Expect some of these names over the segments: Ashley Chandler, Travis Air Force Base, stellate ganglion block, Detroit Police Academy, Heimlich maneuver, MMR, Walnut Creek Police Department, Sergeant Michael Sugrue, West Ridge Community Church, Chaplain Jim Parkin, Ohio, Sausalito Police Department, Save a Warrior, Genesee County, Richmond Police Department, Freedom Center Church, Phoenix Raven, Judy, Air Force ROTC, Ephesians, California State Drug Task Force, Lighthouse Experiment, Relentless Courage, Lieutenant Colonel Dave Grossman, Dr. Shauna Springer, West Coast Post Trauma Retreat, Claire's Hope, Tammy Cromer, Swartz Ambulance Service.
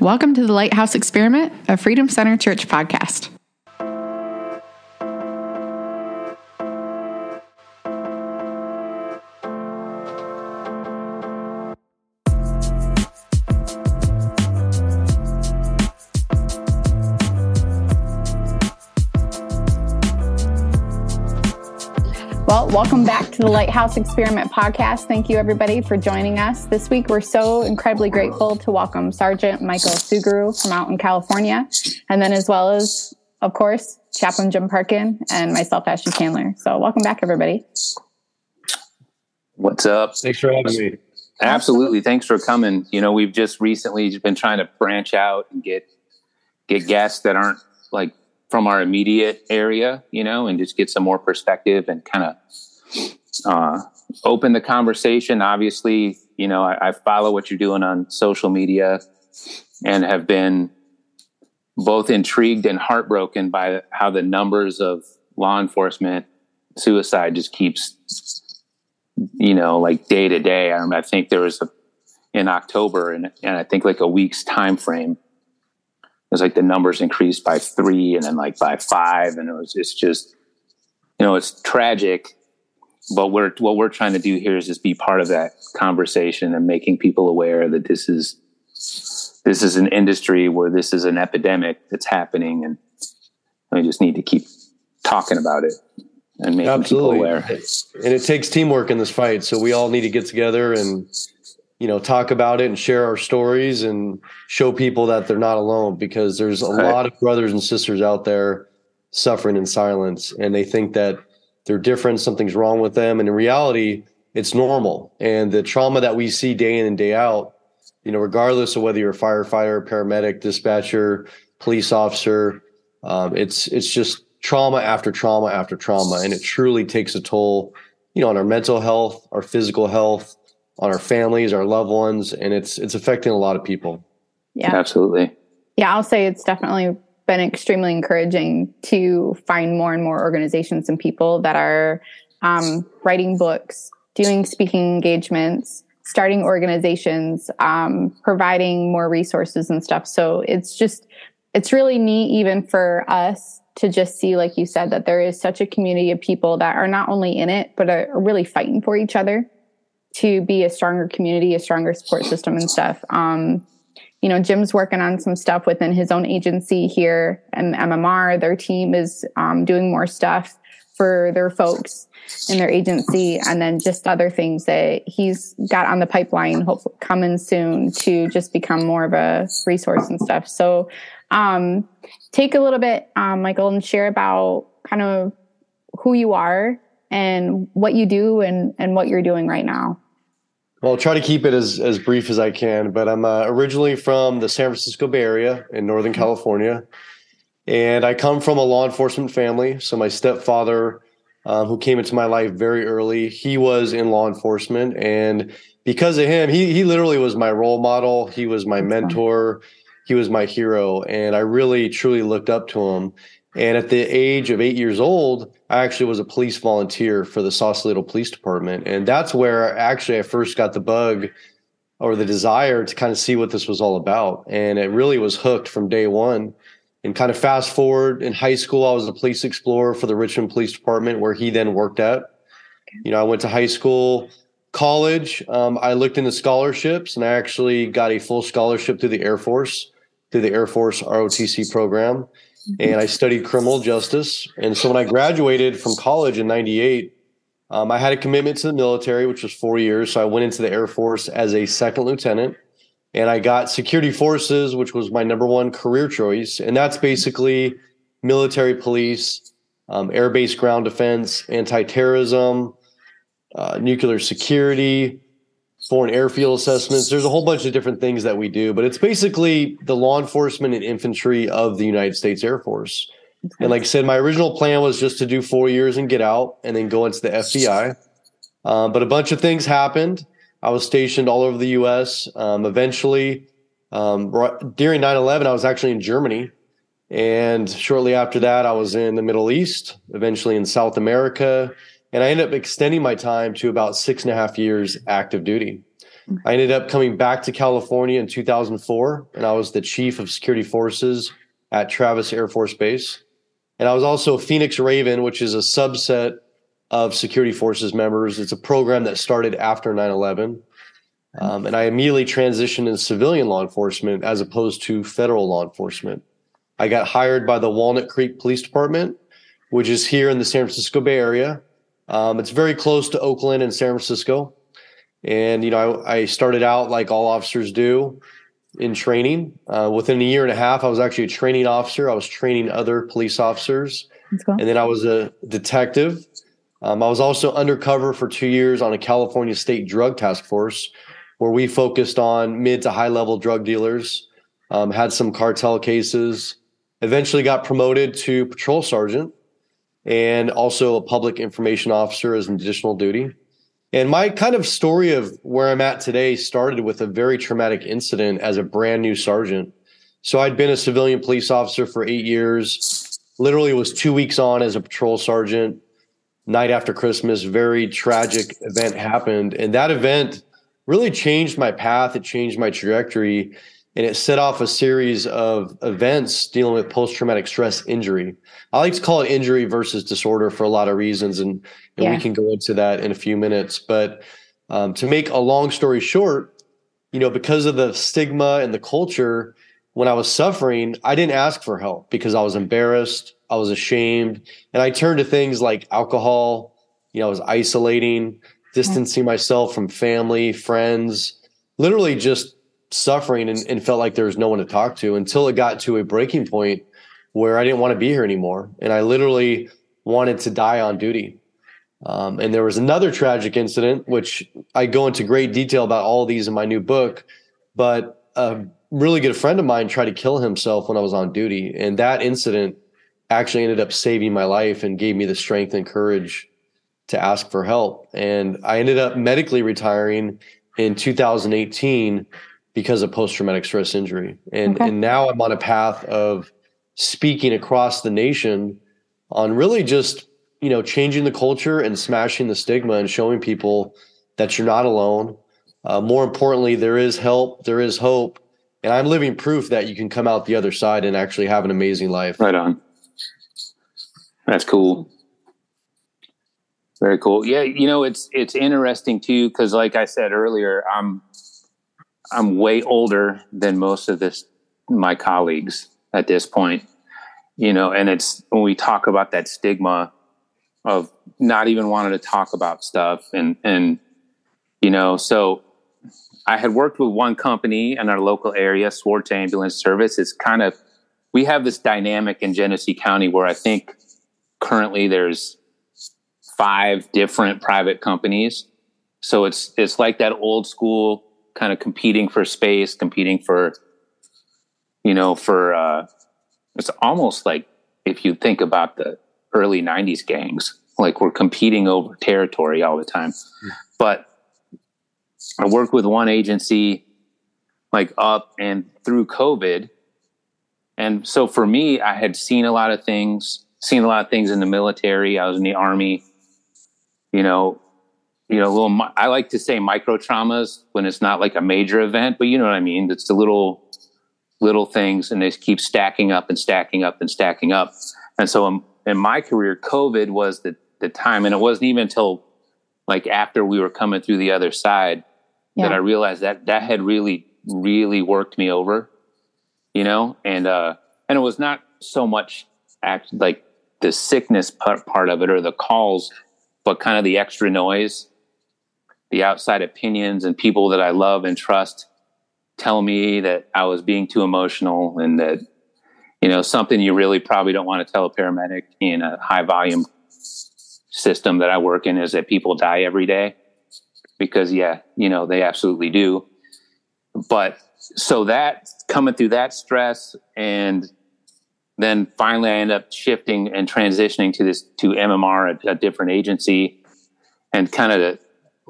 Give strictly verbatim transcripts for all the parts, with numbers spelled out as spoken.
Welcome to the Lighthouse Experiment, a Freedom Center Church podcast. Well, welcome back to the Lighthouse Experiment podcast. Thank you, everybody, for joining us. This week, we're so incredibly grateful to welcome Sergeant Michael Sugrue from out in California, and then as well as, of course, Chaplain Jim Parkin and myself, Ashley Chandler. So welcome back, everybody. What's up? Thanks for having me. Absolutely. Thanks for coming. You know, we've just recently been trying to branch out and get get guests that aren't, like, from our immediate area, you know, and just get some more perspective and kind of uh, open the conversation. Obviously, you know, I, I follow what you're doing on social media and have been both intrigued and heartbroken by how the numbers of law enforcement suicide just keeps, you know, like day to day. I remember, I think there was a, in October and, and I think like a week's time frame, it was like the numbers increased by three and then like by five. And it was, it's just, you know, it's tragic, but we're, what we're trying to do here is just be part of that conversation and making people aware that this is, this is an industry where this is an epidemic that's happening. And we just need to keep talking about it and making Absolutely. people aware. And it takes teamwork in this fight. So we all need to get together and, you know, talk about it and share our stories and show people that they're not alone, because there's a lot of brothers and sisters out there suffering in silence, and they think that they're different, something's wrong with them. And in reality, it's normal. And the trauma that we see day in and day out, you know, regardless of whether you're a firefighter, paramedic, dispatcher, police officer, um, it's, it's just trauma after trauma after trauma. And it truly takes a toll, you know, on our mental health, our physical health, on our families, our loved ones, and it's it's affecting a lot of people. Yeah, absolutely. Yeah, I'll say it's definitely been extremely encouraging to find more and more organizations and people that are um, writing books, doing speaking engagements, starting organizations, um, providing more resources and stuff. So it's just, it's really neat even for us to just see, like you said, that there is such a community of people that are not only in it, but are really fighting for each other to be a stronger community, a stronger support system and stuff. Um, you know, Jim's working on some stuff within his own agency here, and M M R, their team is um, doing more stuff for their folks in their agency. And then just other things that he's got on the pipeline, hopefully coming soon, to just become more of a resource and stuff. So um, take a little bit, um, Michael, and share about kind of who you are and what you do and, and what you're doing right now. Well, I'll try to keep it as, as brief as I can, but I'm uh, originally from the San Francisco Bay Area in Northern California, and I come from a law enforcement family. So my stepfather, uh, who came into my life very early, he was in law enforcement, and because of him, he he literally was my role model. He was my mentor. He was my hero, and I really, truly looked up to him. And at the age of eight years old, I actually was a police volunteer for the Sausalito Police Department. And that's where actually I first got the bug or the desire to kind of see what this was all about. And it really was hooked from day one. And kind of fast forward, in high school, I was a police explorer for the Richmond Police Department, where he then worked at. You know, I went to high school, college. Um, I looked into scholarships, and I actually got a full scholarship through the Air Force, through the Air Force R O T C program. And I studied criminal justice. And so when I graduated from college in ninety-eight, um, I had a commitment to the military, which was four years. So I went into the Air Force as a second lieutenant, and I got security forces, which was my number one career choice. And that's basically military police, um, air base ground defense, anti-terrorism, uh, nuclear security, foreign airfield assessments. There's a whole bunch of different things that we do, but it's basically the law enforcement and infantry of the United States Air Force. Okay. And like I said, my original plan was just to do four years and get out and then go into the F B I. Um, but a bunch of things happened. I was stationed all over the U S. Um, eventually, um, during nine eleven, I was actually in Germany. And shortly after that, I was in the Middle East, eventually in South America. And I ended up extending my time to about six and a half years active duty. I ended up coming back to California in two thousand four, and I was the chief of security forces at Travis Air Force Base. And I was also Phoenix Raven, which is a subset of security forces members. It's a program that started after nine eleven. Um, and I immediately transitioned into civilian law enforcement as opposed to federal law enforcement. I got hired by the Walnut Creek Police Department, which is here in the San Francisco Bay Area. Um, it's very close to Oakland and San Francisco. And, you know, I, I started out like all officers do in training. Uh, within a year and a half, I was actually a training officer. I was training other police officers. That's cool. And then I was a detective. Um, I was also undercover for two years on a California State Drug Task Force, where we focused on mid to high level drug dealers, um, had some cartel cases, eventually got promoted to patrol sergeant and also a public information officer as an additional duty. And my kind of story of where I'm at today started with a very traumatic incident as a brand new sergeant. So I'd been a civilian police officer for eight years, literally was two weeks on as a patrol sergeant. Night after Christmas, very tragic event happened. And that event really changed my path. It changed my trajectory, and it set off a series of events dealing with post-traumatic stress injury. I like to call it injury versus disorder for a lot of reasons, and, and yeah. we can go into that in a few minutes. But um, to make a long story short, you know, because of the stigma and the culture, when I was suffering, I didn't ask for help because I was embarrassed, I was ashamed, and I turned to things like alcohol. You know, I was isolating, distancing myself from family, friends, literally just suffering, and, and felt like there was no one to talk to until it got to a breaking point where I didn't want to be here anymore. And I literally wanted to die on duty. Um, and there was another tragic incident, which I go into great detail about all these in my new book, but a really good friend of mine tried to kill himself when I was on duty. And that incident actually ended up saving my life and gave me the strength and courage to ask for help. And I ended up medically retiring in two thousand eighteen because of post-traumatic stress injury. And, okay. and now I'm on a path of speaking across the nation on really just, you know, changing the culture and smashing the stigma and showing people that you're not alone. Uh, more importantly, there is help, there is hope. And I'm living proof that you can come out the other side and actually have an amazing life. Right on. That's cool. Very cool. Yeah, you know, it's it's interesting too, because like I said earlier, I'm I'm way older than most of this my colleagues at this point. You know, and it's when we talk about that stigma of not even wanting to talk about stuff, and and you know, so I had worked with one company in our local area, Swartz Ambulance Service. It's kind of we have this dynamic in Genesee County where I think currently there's five different private companies. So it's, it's like that old school kind of competing for space, competing for, you know, for, uh, it's almost like if you think about the early nineties gangs, like we're competing over territory all the time. Yeah. But I worked with one agency like up and through COVID. And so for me, I had seen a lot of things, seen a lot of things in the military. I was in the Army. You know, you know, little. I like to say micro traumas when it's not like a major event, but you know what I mean. It's the little, little things, and they keep stacking up and stacking up and stacking up. And so, in, in my career, COVID was the the time, and it wasn't even until like after we were coming through the other side yeah. that I realized that that had really, really worked me over. You know, and uh, and it was not so much act like the sickness part, part of it or the calls. But kind of the extra noise, the outside opinions, and people that I love and trust tell me that I was being too emotional, and that, you know, something you really probably don't want to tell a paramedic in a high volume system that I work in is that people die every day, because yeah, you know, they absolutely do. But so that coming through that stress, and then finally I end up shifting and transitioning to this, to M M R, a, a different agency. And kind of the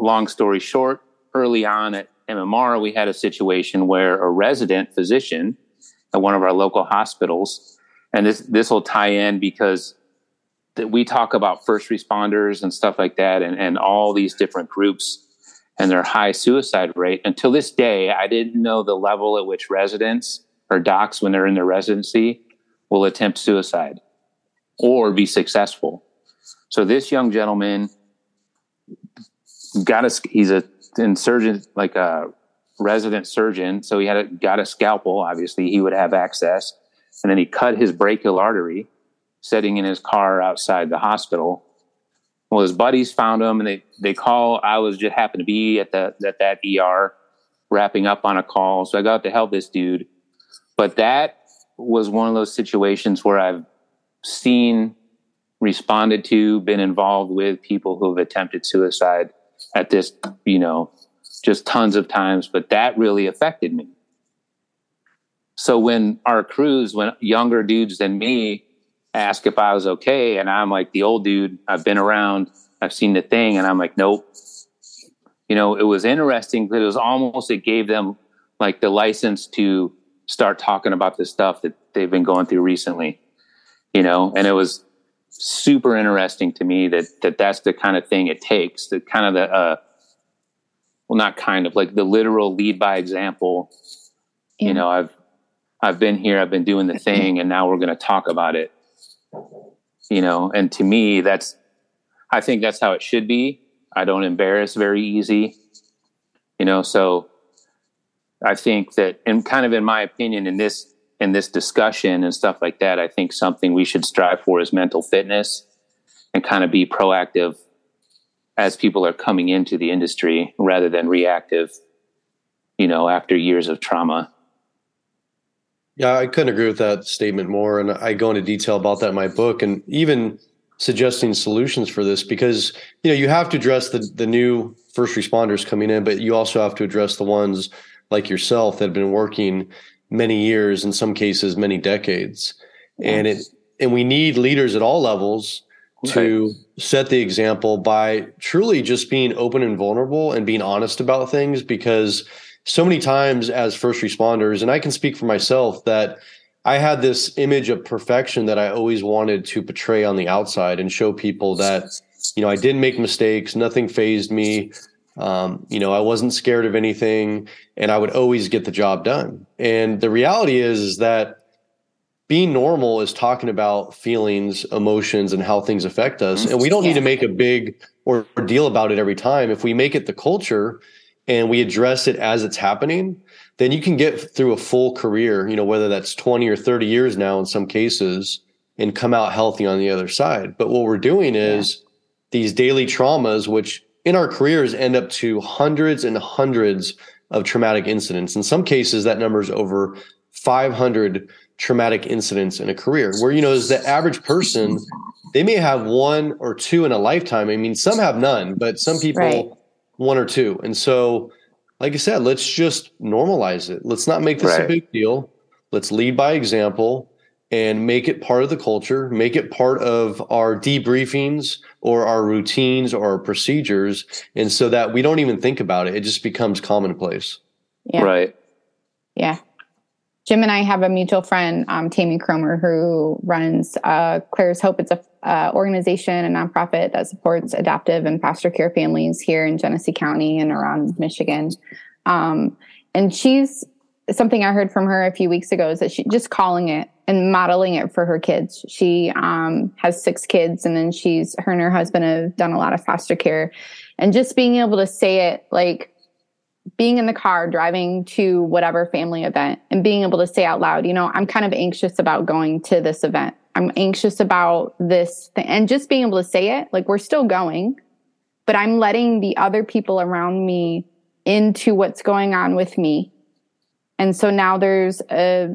long story short, early on at M M R, we had a situation where a resident physician at one of our local hospitals, and this, this will tie in because th- we talk about first responders and stuff like that, and, and all these different groups. and their high suicide rate. Until this day, I didn't know the level at which residents or docs, when they're in their residency, will attempt suicide or be successful. So this young gentleman got a, he's a insurgent, like a resident surgeon. So he had a, got a scalpel, obviously he would have access. And then he cut his brachial artery sitting in his car outside the hospital. Well, his buddies found him and they, they call. I was just happened to be at the, at that E R wrapping up on a call. So I got to help this dude. But that was one of those situations where I've seen, responded to, been involved with people who have attempted suicide at this, you know, just tons of times. But that really affected me. So when our crews, when younger dudes than me ask if I was okay, and I'm like the old dude, I've been around, I've seen the thing, and I'm like, nope. You know, it was interesting because it was almost, it gave them like the license to start talking about this stuff that they've been going through recently, you know, and it was super interesting to me that, that that's the kind of thing it takes, the kind of the, uh, well, not kind of like the literal lead by example. Yeah. You know, I've, I've been here, I've been doing the thing, and now we're going to talk about it, you know? And to me, that's, I think that's how it should be. I don't embarrass very easy, you know? So I think that, and kind of in my opinion, in this, in this discussion and stuff like that, I think something we should strive for is mental fitness and kind of be proactive as people are coming into the industry rather than reactive, you know, after years of trauma. Yeah, I couldn't agree with that statement more. And I go into detail about that in my book and even suggesting solutions for this, because, you know, you have to address the, the new first responders coming in, but you also have to address the ones like yourself that have been working many years, in some cases, many decades. And it, and we need leaders at all levels to set the example by truly just being open and vulnerable and being honest about things, because so many times as first responders, and I can speak for myself, that I had this image of perfection that I always wanted to portray on the outside and show people that, you know, I didn't make mistakes, nothing fazed me, um, you know, I wasn't scared of anything, and I would always get the job done. And the reality is, is that being normal is talking about feelings, emotions, and how things affect us. And we don't need to make a big ordeal about it every time. If we make it the culture and we address it as it's happening, then you can get through a full career, you know, whether that's twenty or thirty years now in some cases, and come out healthy on the other side. But what we're doing is these daily traumas, which in our careers end up to hundreds and hundreds of traumatic incidents. In some cases, that number is over five hundred traumatic incidents in a career, where, you know, as the average person, they may have one or two in a lifetime. I mean, some have none, but some people... Right. One or two. And so, like I said, let's just normalize it. Let's not make this right. a big deal. Let's lead by example and make it part of the culture, make it part of our debriefings or our routines or our procedures. And so that we don't even think about it. It just becomes commonplace. Yeah. Right. Yeah. Jim and I have a mutual friend, um, Tammy Cromer, who runs uh, Claire's Hope. It's a uh, organization, a nonprofit that supports adoptive and foster care families here in Genesee County and around Michigan. Um, and she's, something I heard from her a few weeks ago is that she just calling it and modeling it for her kids. She um, has six kids, and then she's, her and her husband have done a lot of foster care, and just being able to say it, like, being in the car, driving to whatever family event, and being able to say out loud, you know, I'm kind of anxious about going to this event. I'm anxious about this thing. And just being able to say it, like, we're still going, but I'm letting the other people around me into what's going on with me. And so now there's a,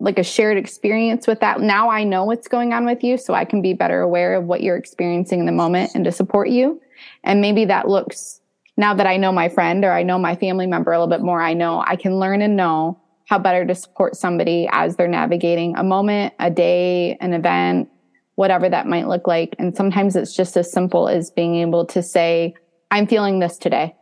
like a shared experience with that. Now I know what's going on with you, so I can be better aware of what you're experiencing in the moment and to support you. And maybe that looks, now that I know my friend or I know my family member a little bit more, I know I can learn and know how better to support somebody as they're navigating a moment, a day, an event, whatever that might look like. And sometimes it's just as simple as being able to say, I'm feeling this today.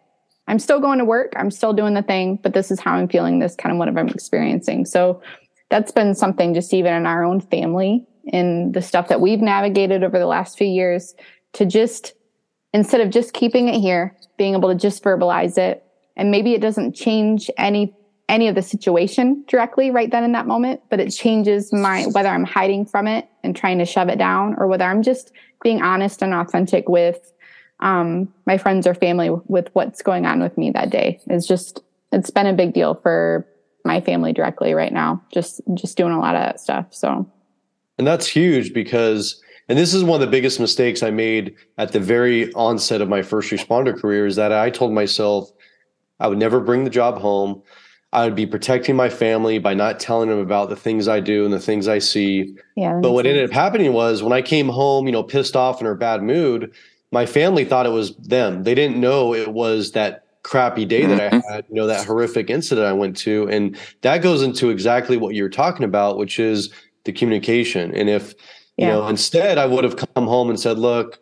I'm still going to work. I'm still doing the thing, but this is how I'm feeling this, kind of what I'm experiencing. So that's been something just even in our own family and the stuff that we've navigated over the last few years, to just instead of just keeping it here, being able to just verbalize it. And maybe it doesn't change any any of the situation directly right then in that moment, but it changes my whether I'm hiding from it and trying to shove it down, or whether I'm just being honest and authentic with um, my friends or family with what's going on with me that day. It's just, it's been a big deal for my family directly right now, just just doing a lot of that stuff. So, and that's huge, because, and this is one of the biggest mistakes I made at the very onset of my first responder career, is that I told myself I would never bring the job home. I would be protecting my family by not telling them about the things I do and the things I see. Yeah, but what sense. ended up happening was, when I came home, you know, pissed off in a bad mood, my family thought it was them. They didn't know it was that crappy day that I had, you know, that horrific incident I went to. And that goes into exactly what you're talking about, which is the communication. And if, yeah. you know, instead I would have come home and said, look,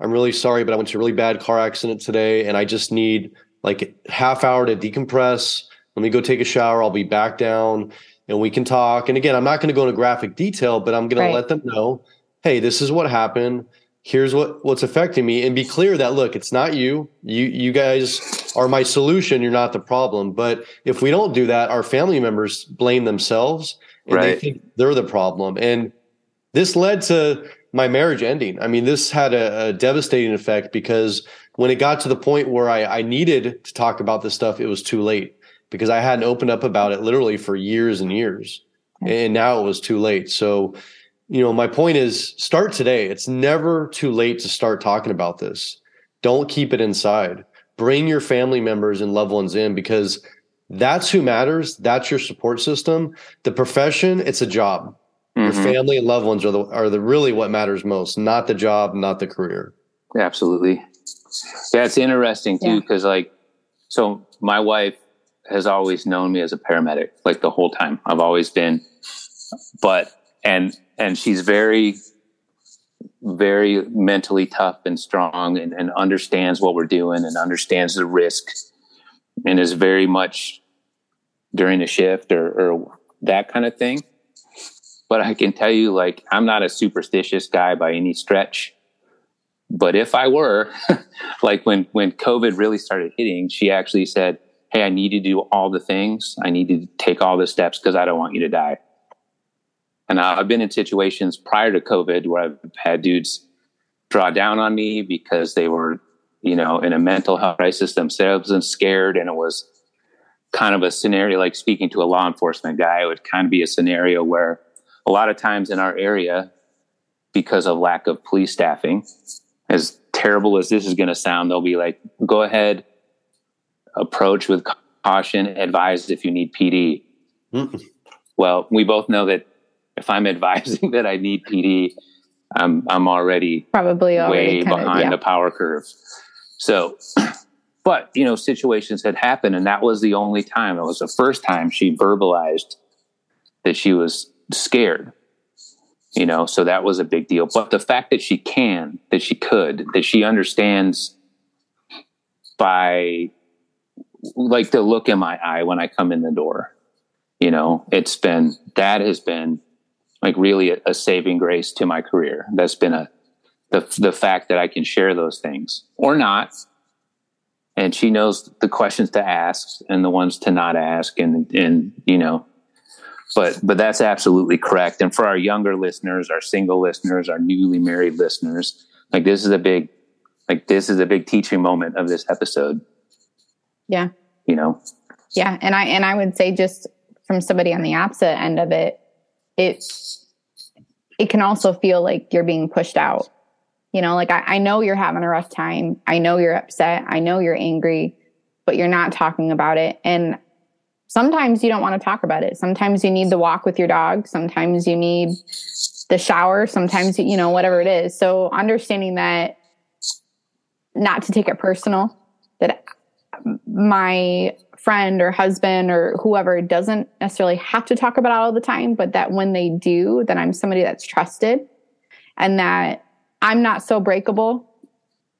I'm really sorry, but I went to a really bad car accident today, and I just need like half hour to decompress. Let me go take a shower. I'll be back down and we can talk. And again, I'm not going to go into graphic detail, but I'm going right. to let them know, hey, this is what happened. Here's what, what's affecting me, and be clear that, look, it's not you, you, you guys are my solution. You're not the problem. But if we don't do that, our family members blame themselves, and right. they think they're the problem. And this led to my marriage ending. I mean, this had a, a devastating effect, because when it got to the point where I, I needed to talk about this stuff, it was too late, because I hadn't opened up about it literally for years and years. Okay. And now it was too late. So, you know, my point is, start today. It's never too late to start talking about this. Don't keep it inside. Bring your family members and loved ones in, because that's who matters. That's your support system. The profession, it's a job. Mm-hmm. Your family and loved ones are the, are the really what matters most, not the job, not the career. Absolutely. That's interesting too, because yeah. like, so my wife has always known me as a paramedic, like the whole time I've always been, but, and, And she's very, very mentally tough and strong, and, and understands what we're doing and understands the risk, and is very much during a shift or, or that kind of thing. But I can tell you, like, I'm not a superstitious guy by any stretch. But if I were, like when, when COVID really started hitting, she actually said, hey, I need you to do all the things. I need to take all the steps, because I don't want you to die. And I've been in situations prior to COVID where I've had dudes draw down on me because they were, you know, in a mental health crisis themselves and scared. And it was kind of a scenario, like speaking to a law enforcement guy, it would kind of be a scenario where a lot of times in our area, because of lack of police staffing, as terrible as this is going to sound, they'll be like, go ahead, approach with caution, advise if you need P D. Mm-hmm. Well, we both know that if I'm advising that I need P D, I'm, I'm already probably already way behind of, yeah. the power curve. So, but, you know, situations had happened, and that was the only time. It was the first time she verbalized that she was scared, you know, so that was a big deal. But the fact that she can, that she could, that she understands by, like, the look in my eye when I come in the door, you know, it's been, that has been, like, really a, a saving grace to my career. That's been a, the, the fact that I can share those things or not. And she knows the questions to ask and the ones to not ask. And, and, you know, but, but that's absolutely correct. And for our younger listeners, our single listeners, our newly married listeners, like, this is a big, like, this is a big teaching moment of this episode. Yeah. You know? Yeah. And I, and I would say, just from somebody on the opposite end of it, it, it can also feel like you're being pushed out. You know, like, I, I know you're having a rough time. I know you're upset. I know you're angry, but you're not talking about it. And sometimes you don't want to talk about it. Sometimes you need the walk with your dog. Sometimes you need the shower. Sometimes, you know, whatever it is. So understanding that, not to take it personal, that my friend or husband or whoever doesn't necessarily have to talk about it all the time, but that when they do, then I'm somebody that's trusted, and that I'm not so breakable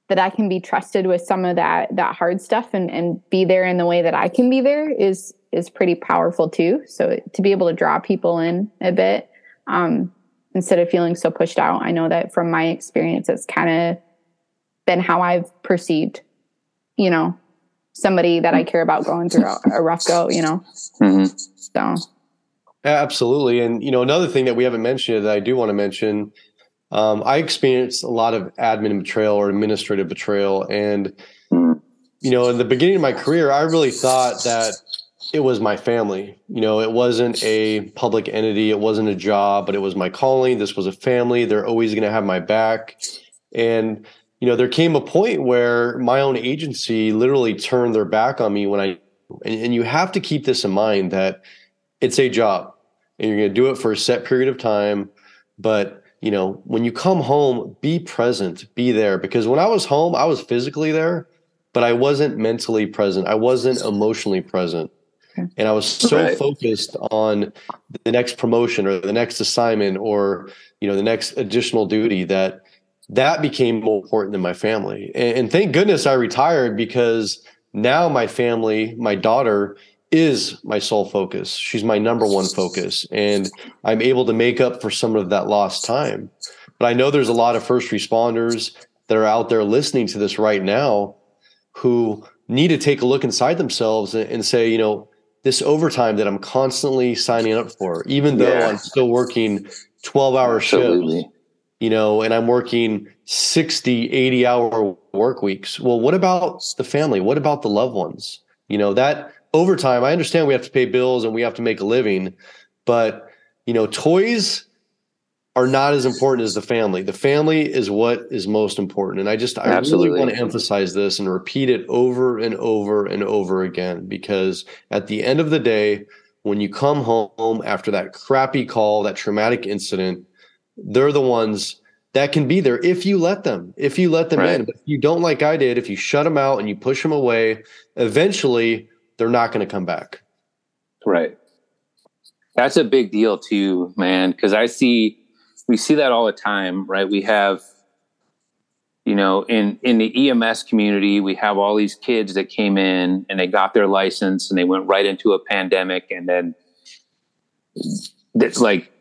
that I can be trusted with some of that, that hard stuff, and, and be there in the way that I can be there is, is pretty powerful too. So to be able to draw people in a bit, um, instead of feeling so pushed out, I know that from my experience, it's kind of been how I've perceived, you know, somebody that I care about going through a, a rough go, you know? Mm-hmm. So. Absolutely. And, you know, another thing that we haven't mentioned that I do want to mention, um, I experienced a lot of admin betrayal or administrative betrayal. And, you know, in the beginning of my career, I really thought that it was my family. You know, it wasn't a public entity. It wasn't a job, but it was my calling. This was a family. They're always going to have my back. And, you know, there came a point where my own agency literally turned their back on me when I, and, and you have to keep this in mind that it's a job and you're going to do it for a set period of time. But, you know, when you come home, be present, be there. Because when I was home, I was physically there, but I wasn't mentally present. I wasn't emotionally present. And I was so right. focused on the next promotion or the next assignment or, you know, the next additional duty that that became more important than my family. And, and thank goodness I retired, because now my family, my daughter, is my sole focus. She's my number one focus. And I'm able to make up for some of that lost time. But I know there's a lot of first responders that are out there listening to this right now who need to take a look inside themselves and, and say, you know, this overtime that I'm constantly signing up for, even though yeah. I'm still working twelve hour Absolutely. shifts, you know, and I'm working sixty, eighty hour work weeks. Well, what about the family? What about the loved ones? You know, that overtime, I understand we have to pay bills and we have to make a living, but, you know, toys are not as important as the family. The family is what is most important. And I just, I Absolutely. really want to emphasize this and repeat it over and over and over again, because at the end of the day, when you come home after that crappy call, that traumatic incident, they're the ones that can be there if you let them, if you let them right. in. But if you don't, like I did, if you shut them out and you push them away, eventually they're not going to come back. Right. That's a big deal too, man. Cause I see, we see that all the time, right? We have, you know, in, in the E M S community, we have all these kids that came in and they got their license and they went right into a pandemic, and then that's like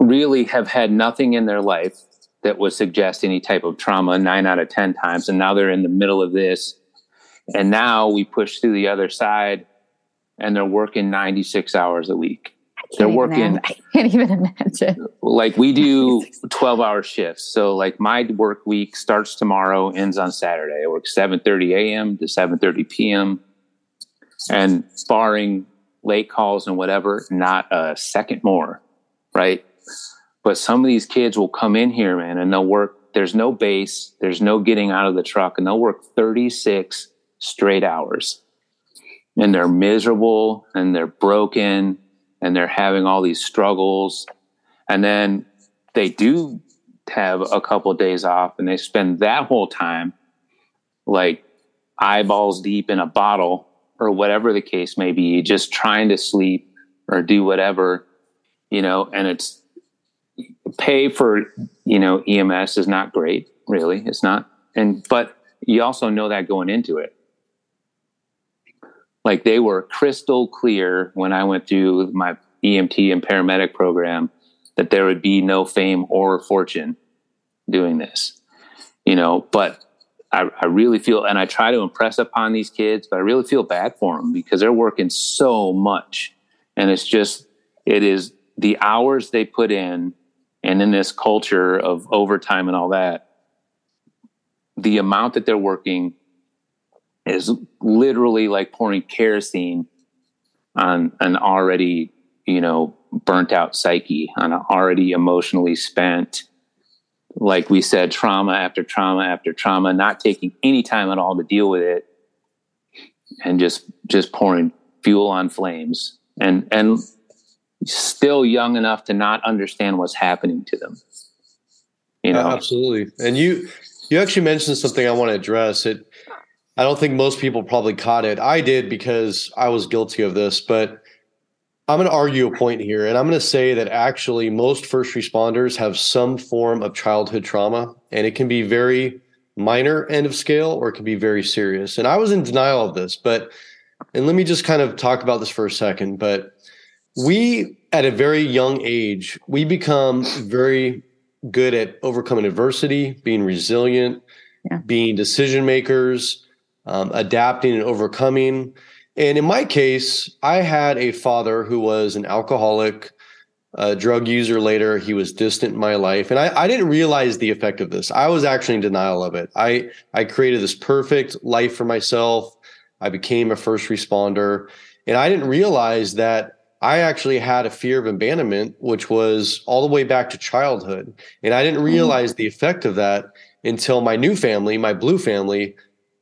really have had nothing in their life that would suggest any type of trauma nine out of ten times. And now they're in the middle of this. And now we push through the other side and they're working ninety-six hours a week. They're working. I can't even imagine. Like we do twelve hour shifts. So like my work week starts tomorrow, ends on Saturday. I work seven thirty a.m. to seven thirty p.m. And barring late calls and whatever, not a second more. Right. But some of these kids will come in here, man, and they'll work. There's no base. There's no getting out of the truck, and they'll work thirty-six straight hours, and they're miserable and they're broken. And they're having all these struggles. And then they do have a couple of days off, and they spend that whole time like eyeballs deep in a bottle or whatever the case may be, just trying to sleep or do whatever, you know. And it's pay for, you know, E M S is not great, really. It's not. And, but you also know that going into it. Like they were crystal clear when I went through my E M T and paramedic program that there would be no fame or fortune doing this, you know. But I, I really feel, and I try to impress upon these kids, but I really feel bad for them because they're working so much. And it's just, it is the hours they put in, and in this culture of overtime and all that, the amount that they're working is literally like pouring kerosene on an already, you know, burnt out psyche, on an already emotionally spent, like we said, trauma after trauma after trauma, not taking any time at all to deal with it, and just just pouring fuel on flames, and and still young enough to not understand what's happening to them. You know, uh, absolutely. And you you actually mentioned something I want to address. It. I don't think most people probably caught it. I did because I was guilty of this, but I'm going to argue a point here. And I'm going to say that actually most first responders have some form of childhood trauma, and it can be very minor end of scale, or it can be very serious. And I was in denial of this, but, and let me just kind of talk about this for a second, but we, at a very young age, we become very good at overcoming adversity, being resilient, yeah. being decision makers, um, adapting and overcoming. And in my case, I had a father who was an alcoholic, a drug user later. He was distant in my life. And I, I didn't realize the effect of this. I was actually in denial of it. I, I created this perfect life for myself. I became a first responder. And I didn't realize that I actually had a fear of abandonment, which was all the way back to childhood. And I didn't realize the effect of that until my new family, my blue family,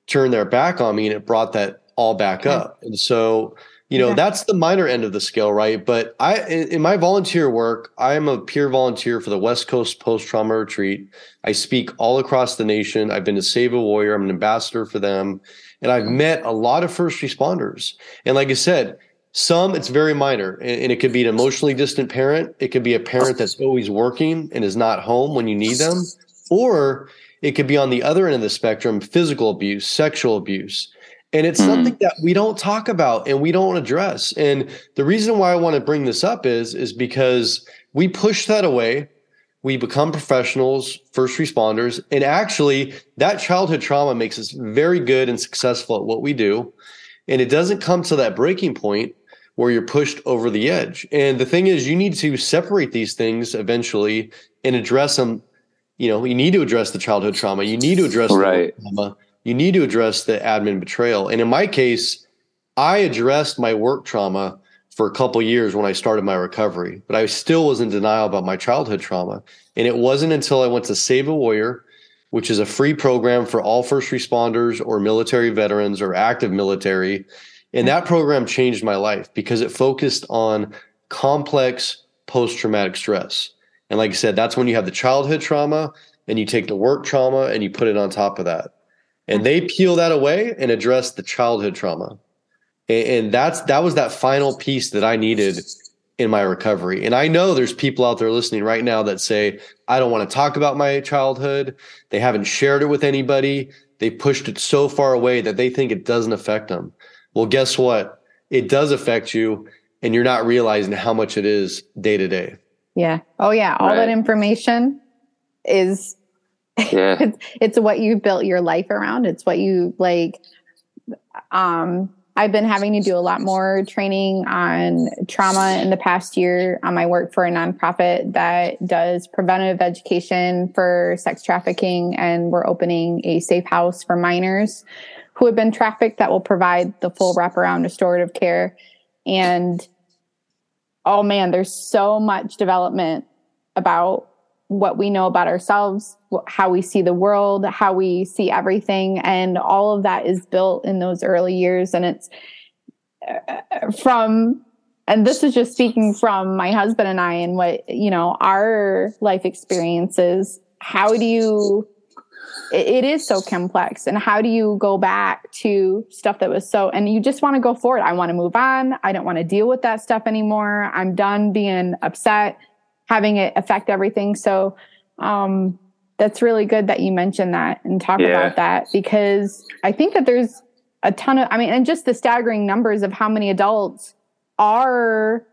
turned their back on me, and it brought that all back okay. up. And so, you know, yeah. that's the minor end of the scale, right? But I, in, in my volunteer work, I am a peer volunteer for the West Coast Post Trauma Retreat. I speak all across the nation. I've been to Save a Warrior. I'm an ambassador for them. And I've met a lot of first responders. And like I said, some it's very minor, and, and it could be an emotionally distant parent. It could be a parent that's always working and is not home when you need them, or it could be on the other end of the spectrum, physical abuse, sexual abuse. And it's something that we don't talk about and we don't address. And the reason why I want to bring this up is, is because we push that away. We become professionals, first responders. And actually, that childhood trauma makes us very good and successful at what we do. And it doesn't come to that breaking point where you're pushed over the edge. And the thing is, you need to separate these things eventually and address them. You know, you need to address the childhood trauma. You need to address right. the trauma. You need to address the admin betrayal. And in my case, I addressed my work trauma for a couple of years when I started my recovery, but I still was in denial about my childhood trauma. And it wasn't until I went to Save a Warrior, which is a free program for all first responders or military veterans or active military. And that program changed my life because it focused on complex post-traumatic stress. And like I said, that's when you have the childhood trauma and you take the work trauma and you put it on top of that. And they peel that away and address the childhood trauma. And, and that's that was that final piece that I needed in my recovery. And I know there's people out there listening right now that say, I don't want to talk about my childhood. They haven't shared it with anybody. They pushed it so far away that they think it doesn't affect them. Well, guess what? It does affect you, and you're not realizing how much it is day to day. Yeah. Oh, yeah. All right. That information is... Yeah. it's, it's what you built your life around. It's what you like. Um, I've been having to do a lot more training on trauma in the past year on my work for a nonprofit that does preventive education for sex trafficking. And we're opening a safe house for minors who have been trafficked that will provide the full wraparound restorative care. And oh man, there's so much development about what we know about ourselves, how we see the world, how we see everything. And all of that is built in those early years. And it's from, and this is just speaking from my husband and I and what, you know, our life experiences, how do you, it, it is so complex. And how do you go back to stuff that was so, and you just want to go forward. I want to move on. I don't want to deal with that stuff anymore. I'm done being upset, having it affect everything. So um, that's really good that you mentioned that and talk yeah. about that, because I think that there's a ton of, I mean, and just the staggering numbers of how many adults are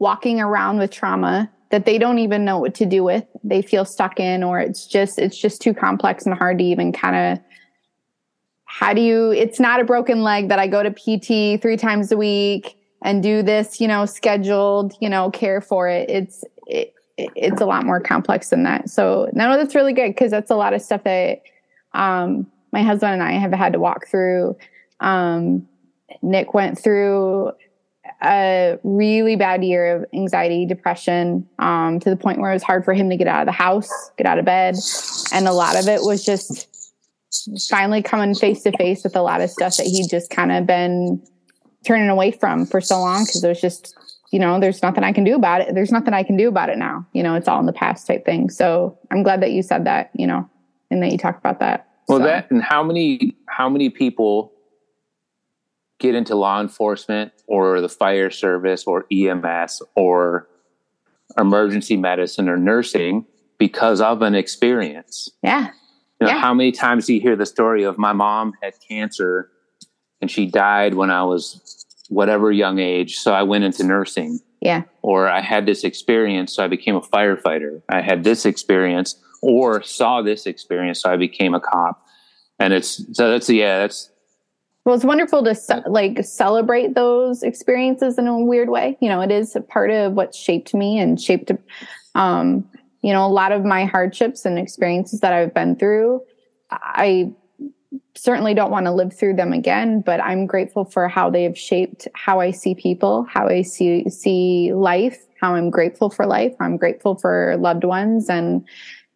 walking around with trauma that they don't even know what to do with. They feel stuck in, or it's just, it's just too complex and hard to even kind of, how do you, it's not a broken leg that I go to P T three times a week and do this, you know, scheduled, you know, care for it. It's, it, it's a lot more complex than that. So no, that's really good. Cause that's a lot of stuff that, um, my husband and I have had to walk through. Um, Nick went through a really bad year of anxiety, depression, um, to the point where it was hard for him to get out of the house, get out of bed. And a lot of it was just finally coming face to face with a lot of stuff that he just kind of been turning away from for so long, because it was just, you know, there's nothing I can do about it. There's nothing I can do about it now. You know, it's all in the past type thing. So I'm glad that you said that, you know, and that you talked about that. Well, so. that and how many how many people get into law enforcement or the fire service or E M S or emergency medicine or nursing because of an experience? Yeah. You know, yeah. How many times do you hear the story of my mom had cancer and she died when I was whatever young age, so I went into nursing. Yeah. Or I had this experience, so I became a firefighter. I had this experience, or saw this experience, so I became a cop. And it's, so that's, yeah, that's. Well, it's wonderful to ce- like celebrate those experiences in a weird way. You know, it is a part of what shaped me and shaped, um, you know, a lot of my hardships and experiences that I've been through. I certainly don't want to live through them again, but I'm grateful for how they have shaped how I see people, how I see, see life, how I'm grateful for life. I'm grateful for loved ones. And,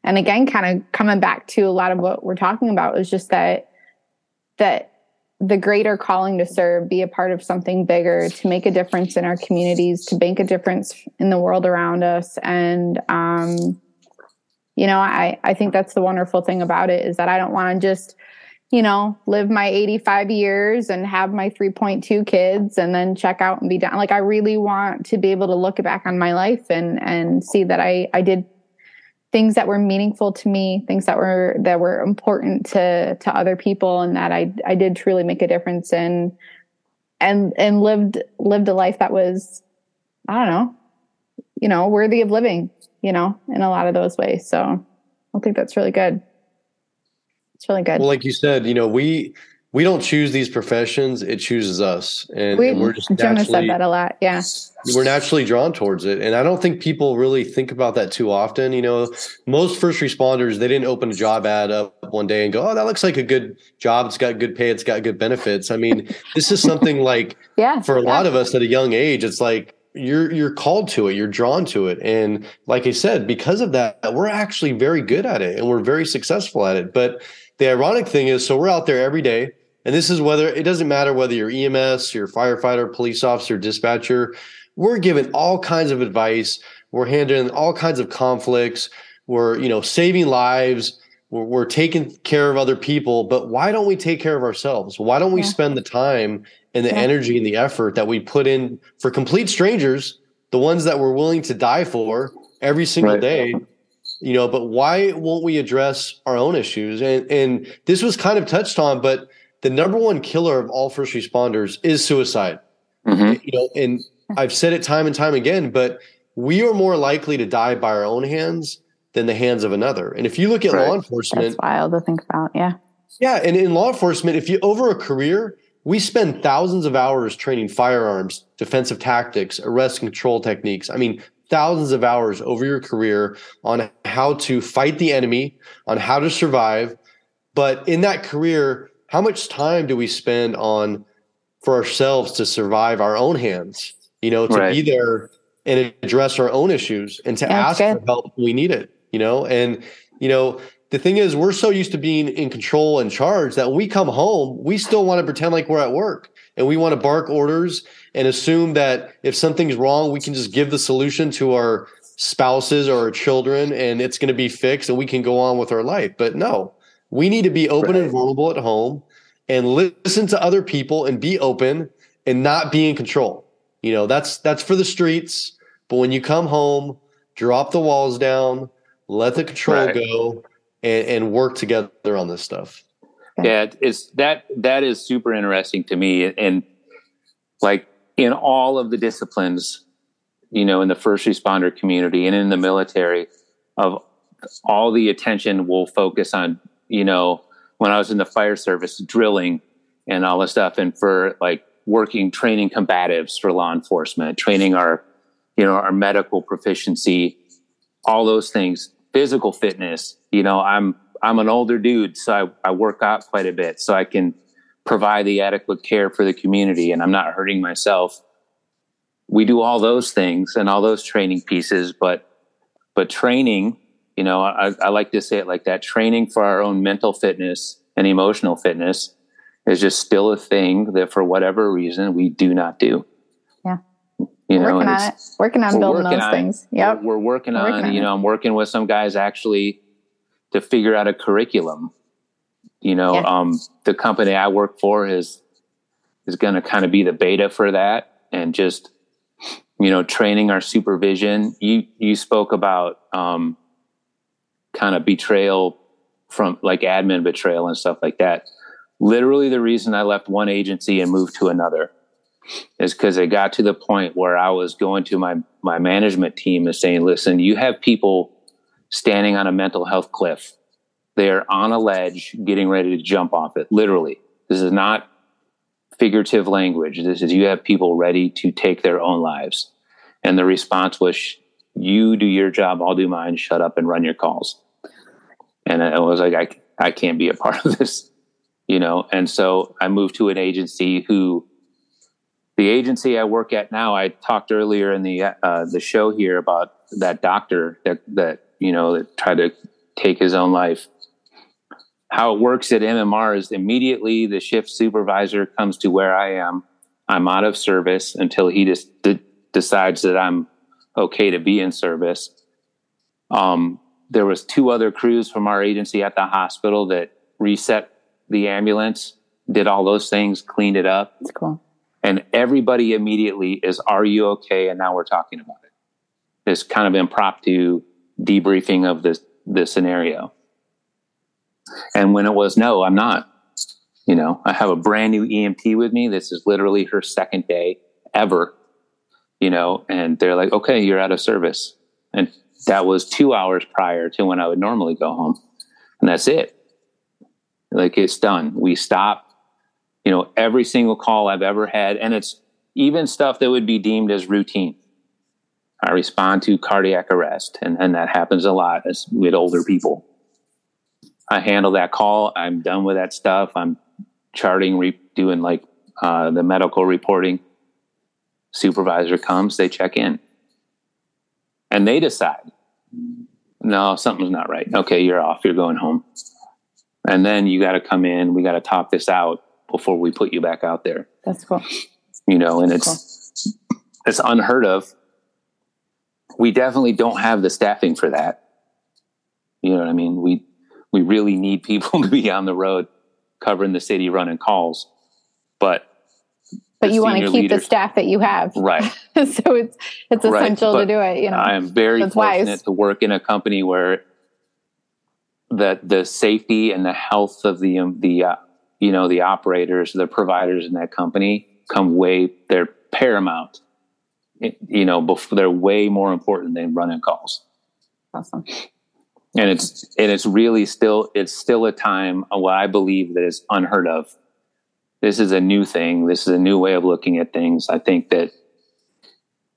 and again, kind of coming back to a lot of what we're talking about is just that, that, the greater calling to serve, be a part of something bigger, to make a difference in our communities, to make a difference in the world around us. And, um, you know, I, I think that's the wonderful thing about it, is that I don't want to just, you know, live my eighty-five years and have my three point two kids and then check out and be done. Like, I really want to be able to look back on my life and, and see that I, I did things that were meaningful to me, things that were that were important to to other people, and that I I did truly make a difference in, and and lived lived a life that was, I don't know, you know, worthy of living, you know, in a lot of those ways. So I think that's really good. It's really good. Well, like you said, you know, we we don't choose these professions; it chooses us, and, we, and we're just naturally, said that a lot. Yeah. We're naturally drawn towards it. And I don't think people really think about that too often. You know, most first responders, they didn't open a job ad up one day and go, oh, that looks like a good job. It's got good pay. It's got good benefits. I mean, this is something like yeah, for a yeah. lot of us at a young age, it's like you're, you're called to it. You're drawn to it. And like I said, because of that, we're actually very good at it and we're very successful at it. But the ironic thing is, so we're out there every day. And this is whether it doesn't matter whether you're E M S, you're firefighter, police officer, dispatcher. We're given all kinds of advice. We're handling all kinds of conflicts. We're, you know, saving lives. We're, we're taking care of other people. But why don't we take care of ourselves? Why don't we yeah. spend the time and the yeah. energy and the effort that we put in for complete strangers, the ones that we're willing to die for every single right. day? You know, but why won't we address our own issues? And, and this was kind of touched on, but the number one killer of all first responders is suicide. Mm-hmm. You know, and I've said it time and time again, but we are more likely to die by our own hands than the hands of another. And if you look at right. law enforcement, that's wild to think about. Yeah. Yeah. And in law enforcement, if you over a career, we spend thousands of hours training firearms, defensive tactics, arrest control techniques. I mean, thousands of hours over your career on how to fight the enemy, on how to survive. But in that career, how much time do we spend on for ourselves to survive our own hands? You know, to right. be there and address our own issues and to yeah, ask good. for help when we need it, you know? And, you know, the thing is, we're so used to being in control and charge that when we come home, we still want to pretend like we're at work and we want to bark orders and assume that if something's wrong, we can just give the solution to our spouses or our children and it's going to be fixed and we can go on with our life. But no, we need to be open right. and vulnerable at home and listen to other people and be open and not be in control. You know, that's that's for the streets. But when you come home, drop the walls down, let the control right. go, and, and work together on this stuff. Yeah, it's that that is super interesting to me. And like in all of the disciplines, you know, in the first responder community and in the military, of all the attention will focus on, you know, when I was in the fire service, drilling and all this stuff, and for like working, training combatives for law enforcement, training our, you know, our medical proficiency, all those things, physical fitness. You know, I'm, I'm an older dude, so I, I work out quite a bit so I can provide the adequate care for the community and I'm not hurting myself. We do all those things and all those training pieces, but, but training, you know, I, I like to say it like that, training for our own mental fitness and emotional fitness is just still a thing that for whatever reason we do not do. Yeah. You know, working on it. Working on building those things. Yep. We're working on, you know, I'm working with some guys actually to figure out a curriculum. You know, yeah. um, the company I work for is, is going to kind of be the beta for that. And just, you know, training our supervision. You, you spoke about, um, kind of betrayal from like admin betrayal and stuff like that. Literally, the reason I left one agency and moved to another is because it got to the point where I was going to my, my management team and saying, listen, you have people standing on a mental health cliff. They are on a ledge getting ready to jump off it. Literally. This is not figurative language. This is, you have people ready to take their own lives. And the response was, you do your job, I'll do mine, shut up and run your calls. And I was like, I, I can't be a part of this, you know? And so I moved to an agency who, the agency I work at now, I talked earlier in the, uh, the show here about that doctor that, that, you know, that tried to take his own life. How it works at M M R is immediately the shift supervisor comes to where I am. I'm out of service until he just d- decides that I'm okay to be in service. Um, there was two other crews from our agency at the hospital that reset the ambulance, did all those things, cleaned it up. That's cool. And everybody immediately is, are you okay? And now we're talking about it. This kind of impromptu debriefing of this, this scenario. And when it was, no, I'm not, you know, I have a brand new E M T with me. This is literally her second day ever, you know, and they're like, okay, you're out of service. And that was two hours prior to when I would normally go home. And that's it. Like, it's done. We stop, you know, every single call I've ever had. And it's even stuff that would be deemed as routine. I respond to cardiac arrest. And, and that happens a lot as with older people. I handle that call. I'm done with that stuff. I'm charting, re- doing like uh, the medical reporting. Supervisor comes, they check in. And they decide, no, something's not right. Okay, you're off. You're going home. And then you got to come in. We got to talk this out before we put you back out there. That's cool. You know, and That's it's cool. it's unheard of. We definitely don't have the staffing for that. You know what I mean? We we really need people to be on the road covering the city, running calls. But But you want to keep leaders. The staff that you have. Right. So it's it's essential right. to do it. You know, I am very That's fortunate wise. to work in a company where the, the safety and the health of the, um, the uh, you know, the operators, the providers in that company come way, they're paramount. It, you know, before, they're way more important than running calls. Awesome. And it's, and it's really still, it's still a time what I believe that is unheard of. This is a new thing. This is a new way of looking at things. I think that,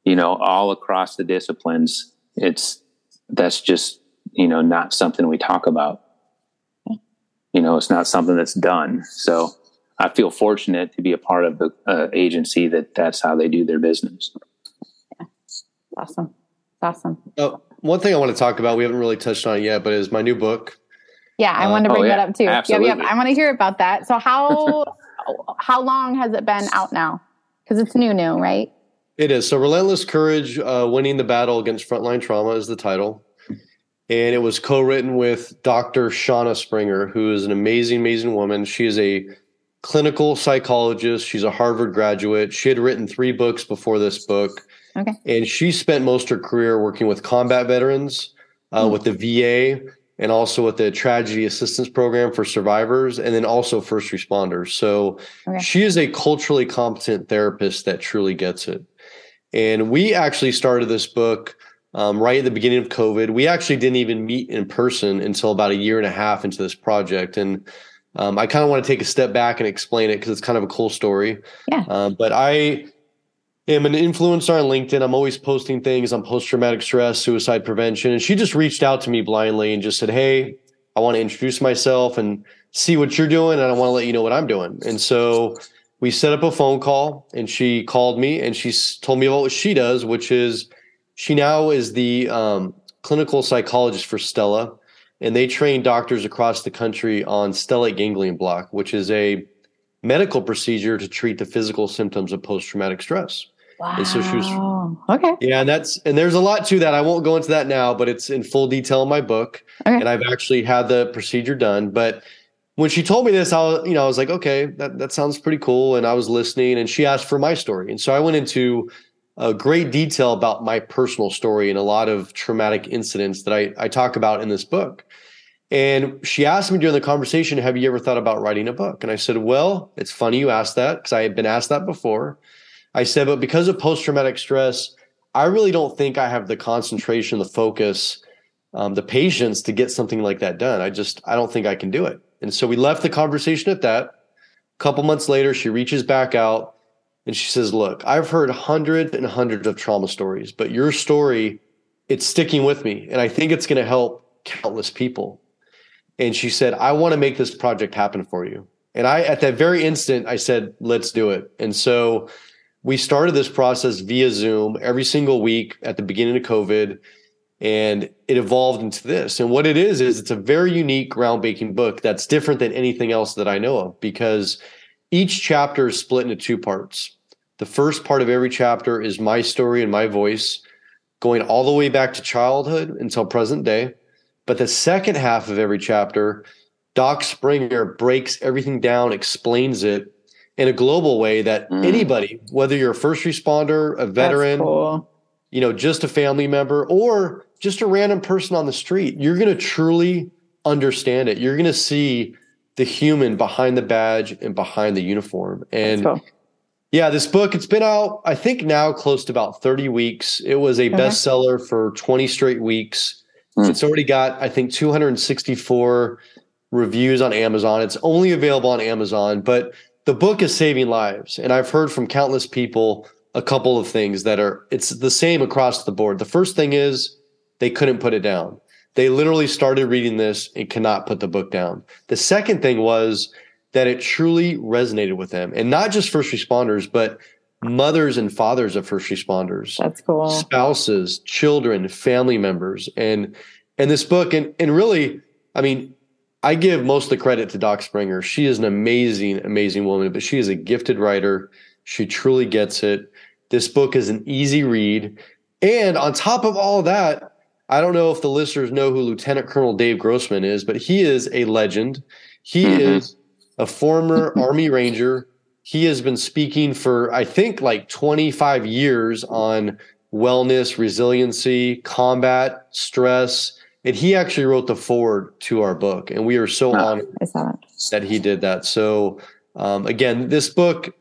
you know, all across the disciplines, it's, that's just, you know, not something we talk about. You know, it's not something that's done. So I feel fortunate to be a part of the uh, agency that that's how they do their business. Yeah. Awesome. Awesome. Uh, one thing I want to talk about, we haven't really touched on it yet, but is my new book. Yeah. I uh, wanted to bring oh, yeah, that up too. Absolutely. Yep, yep. I want to hear about that. So how... How long has it been out now? Because it's new, new, right? It is. So Relentless Courage, uh, Winning the Battle Against Frontline Trauma is the title. And it was co-written with Doctor Shauna Springer, who is an amazing, amazing woman. She is a clinical psychologist. She's a Harvard graduate. She had written three books before this book. Okay. And she spent most of her career working with combat veterans, uh, mm-hmm. with the V A, and also with the Tragedy Assistance Program for survivors, and then also first responders. So okay. She is a culturally competent therapist that truly gets it. And we actually started this book um, right at the beginning of COVID. We actually didn't even meet in person until about a year and a half into this project. And um, I kind of want to take a step back and explain it because it's kind of a cool story. Yeah. Um, but I... I'm an influencer on LinkedIn. I'm always posting things on post-traumatic stress, suicide prevention. And she just reached out to me blindly and just said, hey, I want to introduce myself and see what you're doing. And I want to let you know what I'm doing. And so we set up a phone call and she called me and she told me about what she does, which is she now is the um, clinical psychologist for Stella. And they train doctors across the country on stellate ganglion block, which is a medical procedure to treat the physical symptoms of post-traumatic stress. Wow. And so she was, okay. Yeah. And that's, and there's a lot to that. I won't go into that now, but it's in full detail in my book. Okay. And I've actually had the procedure done. But when she told me this, I was, you know, I was like, okay, that, that sounds pretty cool. And I was listening and she asked for my story. And so I went into a great detail about my personal story and a lot of traumatic incidents that I, I talk about in this book. And she asked me during the conversation, have you ever thought about writing a book? And I said, well, it's funny you asked that because I had been asked that before. I said, but because of post-traumatic stress, I really don't think I have the concentration, the focus um, the patience to get something like that done. I just, I don't think I can do it. And so we left the conversation at that. A couple months later, she reaches back out and she says, look, I've heard hundreds and hundreds of trauma stories, but your story, it's sticking with me. And I think it's going to help countless people. And she said, I want to make this project happen for you. And I, at that very instant, I said, let's do it. And so we started this process via Zoom every single week at the beginning of COVID. And it evolved into this. And what it is, is it's a very unique, groundbreaking book that's different than anything else that I know of, because each chapter is split into two parts. The first part of every chapter is my story and my voice, going all the way back to childhood until present day. But the second half of every chapter, Doc Springer breaks everything down, explains it in a global way that mm. anybody, whether you're a first responder, a veteran, cool. you know, just a family member, or just a random person on the street, you're going to truly understand it. You're going to see the human behind the badge and behind the uniform. And cool. yeah, this book, it's been out, I think now close to about thirty weeks. It was a okay. bestseller for twenty straight weeks. Mm. It's already got, I think, two hundred sixty-four reviews on Amazon. It's only available on Amazon, but the book is saving lives. And I've heard from countless people a couple of things that are, it's the same across the board. The first thing is they couldn't put it down. They literally started reading this and cannot put the book down. The second thing was that it truly resonated with them, and not just first responders, but mothers and fathers of first responders. That's cool. Spouses, children, family members. And, and this book, and, and really, I mean, I give most of the credit to Doc Springer. She is an amazing, amazing woman, but she is a gifted writer. She truly gets it. This book is an easy read. And on top of all that, I don't know if the listeners know who Lieutenant Colonel Dave Grossman is, but he is a legend. He mm-hmm. is a former Army Ranger. He has been speaking for, I think, like twenty-five years on wellness, resiliency, combat, stress. And he actually wrote the foreword to our book. And we are so oh, honored that. that he did that. So, um, again, this book,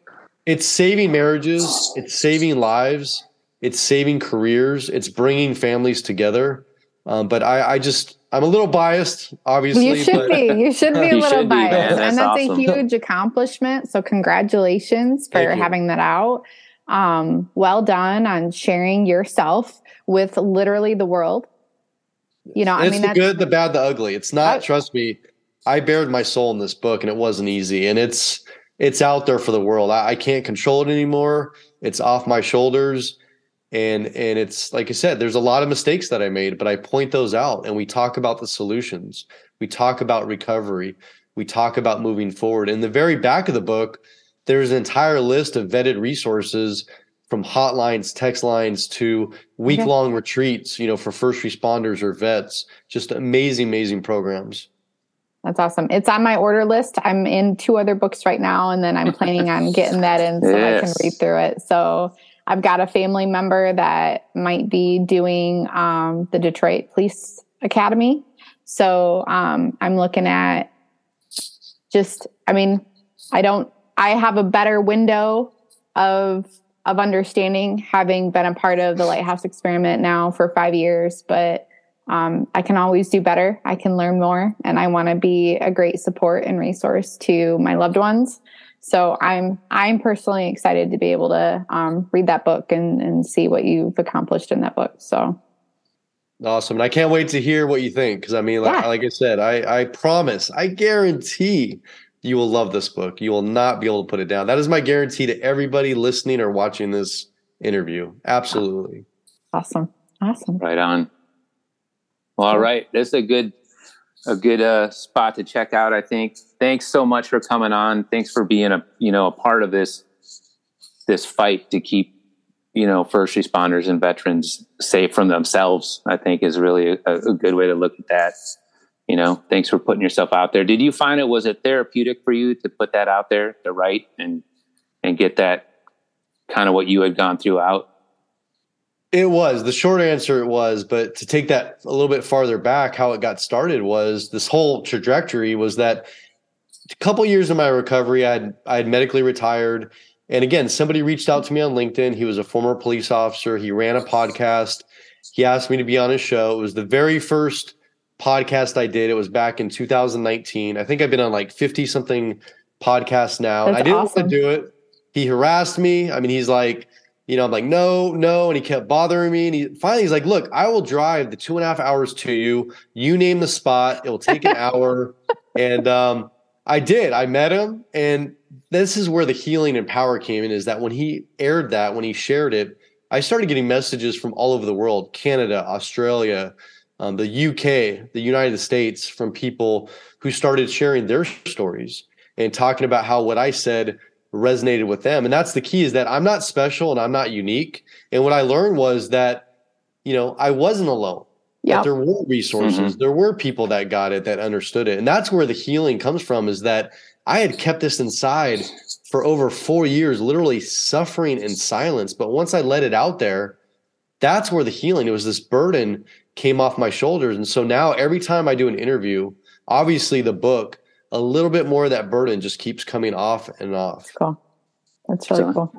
it's saving marriages. It's saving lives. It's saving careers. It's bringing families together. Um, but I, I just, I'm a little biased, obviously. You should but, be. You should be a little biased. Be, that's and that's awesome. A huge accomplishment. So congratulations for Thank having you. that out. Um, well done on sharing yourself with literally the world. You know, and I mean, it's the good, the bad, the ugly. It's not, I, trust me, I bared my soul in this book and it wasn't easy. And it's, it's out there for the world. I, I can't control it anymore. It's off my shoulders. And, and it's, like I said, there's a lot of mistakes that I made, but I point those out and we talk about the solutions. We talk about recovery. We talk about moving forward. In the very back of the book, there's an entire list of vetted resources, from hotlines, text lines, to week-long okay. retreats, you know, for first responders or vets. Just amazing, amazing programs. That's awesome. It's on my order list. I'm in two other books right now, and then I'm planning on getting that in so yes. I can read through it. So I've got a family member that might be doing um, the Detroit Police Academy. So um, I'm looking at just, I mean, I don't, I have a better window of of understanding, having been a part of the Lighthouse Experiment now for five years, but um, I can always do better. I can learn more, and I want to be a great support and resource to my loved ones. So I'm, I'm personally excited to be able to um, read that book and, and see what you've accomplished in that book. So awesome. And I can't wait to hear what you think. Cause I mean, like, yeah. like I said, I, I promise, I guarantee you will love this book. You will not be able to put it down. That is my guarantee to everybody listening or watching this interview. Absolutely. Awesome. Awesome. Right on. Well, all right. This is a good, a good uh, spot to check out, I think. Thanks so much for coming on. Thanks for being a, you know, a part of this, this fight to keep, you know, first responders and veterans safe from themselves, I think is really a, a good way to look at that. You know, thanks for putting yourself out there. Did you find it, was it therapeutic for you to put that out there, to write and, and get that kind of what you had gone through out? It was. The short answer, it was. But to take that a little bit farther back, how it got started was this whole trajectory was that a couple years of my recovery, I had, I had medically retired. And again, somebody reached out to me on LinkedIn. He was a former police officer. He ran a podcast. He asked me to be on his show. It was the very first podcast I did. It was back in two thousand nineteen. I think I've been on like fifty something podcasts now. That's and I didn't awesome. want to do it. He harassed me. I mean, he's like, you know, I'm like, no, no. And he kept bothering me. And he finally, he's like, look, I will drive the two and a half hours to you. You name the spot. It will take an hour. And um, I did. I met him. And this is where the healing and power came in, is that when he aired that, when he shared it, I started getting messages from all over the world, Canada, Australia, um, the U K, the United States, from people who started sharing their stories and talking about how what I said resonated with them. And that's the key, is that I'm not special and I'm not unique. And what I learned was that, you know, I wasn't alone. Yeah. There were resources. Mm-hmm. There were people that got it, that understood it. And that's where the healing comes from, is that I had kept this inside for over four years, literally suffering in silence. But once I let it out there, that's where the healing, it was this burden came off my shoulders. And so now every time I do an interview, obviously the book, a little bit more of that burden just keeps coming off and off. Cool. That's really cool.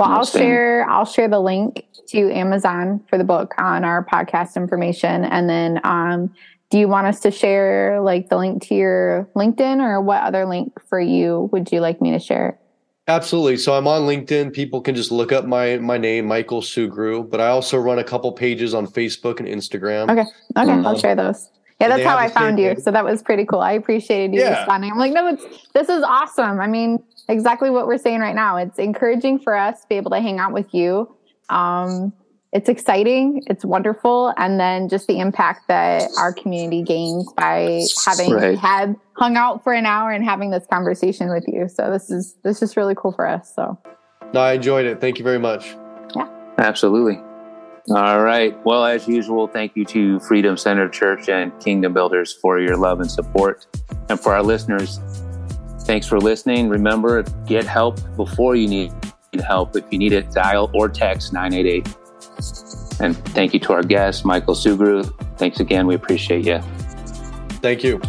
Well, I'll share, I'll share the link to Amazon for the book on our podcast information. And then, um, do you want us to share like the link to your LinkedIn, or what other link for you would you like me to share? Absolutely. So I'm on LinkedIn. People can just look up my, my name, Michael Sugrue, but I also run a couple pages on Facebook and Instagram. Okay. Okay. Um, I'll share those. Yeah, that's how I found you. So that was pretty cool. I appreciated you yeah. responding. I'm like, no, it's, this is awesome. I mean, exactly what we're saying right now. It's encouraging for us to be able to hang out with you. Um, it's exciting. It's wonderful. And then just the impact that our community gains by having right. had hung out for an hour and having this conversation with you. So this is, this is really cool for us. So no, I enjoyed it. Thank you very much. Yeah, absolutely. All right. Well, as usual, thank you to Freedom Center Church and Kingdom Builders for your love and support. And for our listeners, thanks for listening. Remember, get help before you need help. If you need it, dial or text nine eight eight. And thank you to our guest, Michael Sugrue. Thanks again. We appreciate you. Thank you.